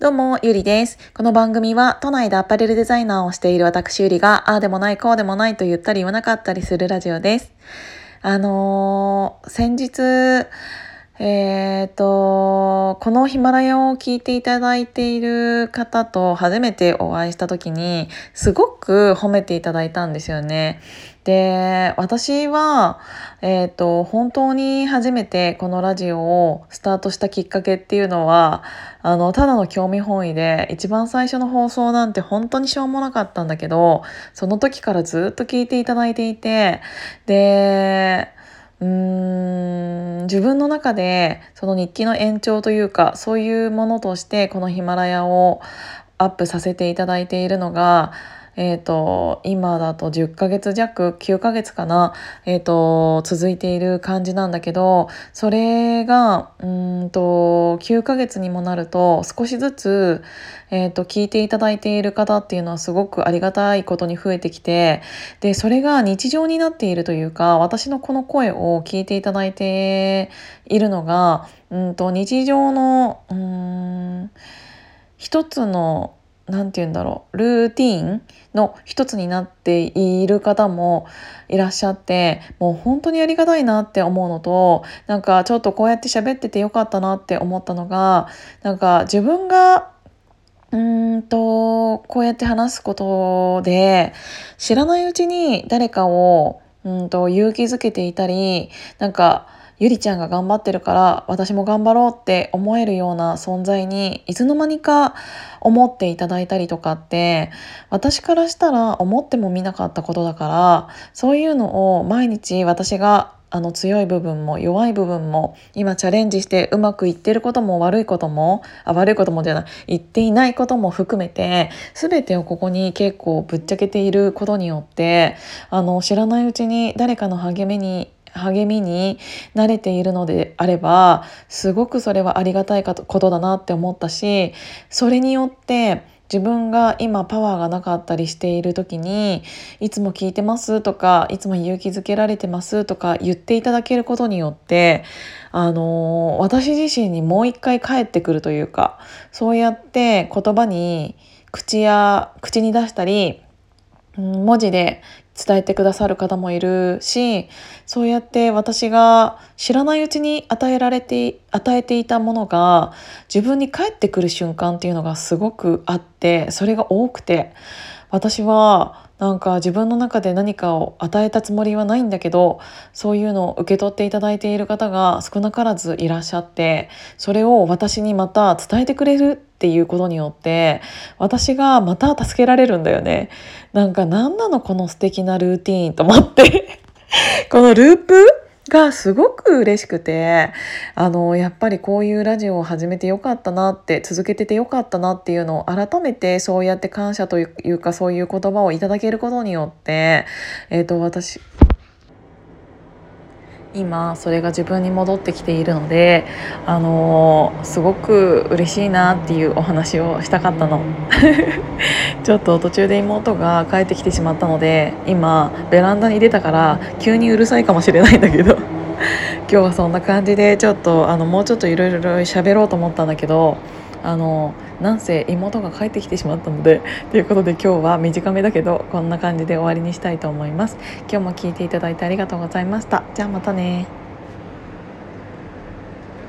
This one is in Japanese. どうも、ゆりです。この番組は都内でアパレルデザイナーをしている私ゆりが、ああでもないこうでもないと言ったり言わなかったりするラジオです。先日、このヒマラヤを聞いていただいている方と初めてお会いした時に、すごく褒めていただいたんですよね。で、私は、本当に初めてこのラジオをスタートしたきっかけっていうのは、ただの興味本位で、一番最初の放送なんて本当にしょうもなかったんだけど、その時からずっと聞いていただいていて、で、自分の中でその日記の延長というか、そういうものとしてこのヒマラヤをアップさせていただいているのが、今だと10ヶ月弱、9ヶ月かな、続いている感じなんだけど、それが9ヶ月にもなると少しずつ、聞いていただいている方っていうのはすごくありがたいことに増えてきて、でそれが日常になっているというか、私のこの声を聞いていただいているのが、日常の一つのルーティーンの一つになっている方もいらっしゃって、もう本当にありがたいなって思うのと、なんかちょっとこうやって喋っててよかったなって思ったのが、なんか自分がこうやって話すことで、知らないうちに誰かを勇気づけていたり、なんかゆりちゃんが頑張ってるから私も頑張ろうって思えるような存在に、いつの間にか思っていただいたりとかって、私からしたら思ってもみなかったことだから、そういうのを毎日私が強い部分も弱い部分も今チャレンジして、うまくいってることも悪いことも、いっていないことも含めて、全てをここに結構ぶっちゃけていることによって、知らないうちに誰かの励みに慣れているのであれば、すごくそれはありがたいことだなって思ったし、それによって自分が今パワーがなかったりしている時に、いつも聞いてますとか、いつも勇気づけられてますとか言っていただけることによって、私自身にもう一回返ってくるというか、そうやって言葉に口に出したり、文字で伝えてくださる方もいるし、そうやって私が知らないうちに与えていたものが自分に返ってくる瞬間っていうのがすごくあって、それが多くて、私はなんか自分の中で何かを与えたつもりはないんだけど、そういうのを受け取っていただいている方が少なからずいらっしゃって、それを私にまた伝えてくれるっていうことによって、私がまた助けられるんだよね。なんか何なのこの素敵なルーティーンと思ってこのループがすごく嬉しくて、やっぱりこういうラジオを始めてよかったなって、続けててよかったなっていうのを改めて、そうやって感謝というか、そういう言葉をいただけることによって、私今それが自分に戻ってきているので、すごく嬉しいなっていうお話をしたかったのちょっと途中で妹が帰ってきてしまったので、今ベランダに出たから急にうるさいかもしれないんだけど今日はそんな感じで、ちょっともうちょっといろいろ喋ろうと思ったんだけど、なんせ妹が帰ってきてしまったので、ということで今日は短めだけどこんな感じで終わりにしたいと思います。今日も聞いていただいてありがとうございました。じゃあまたね。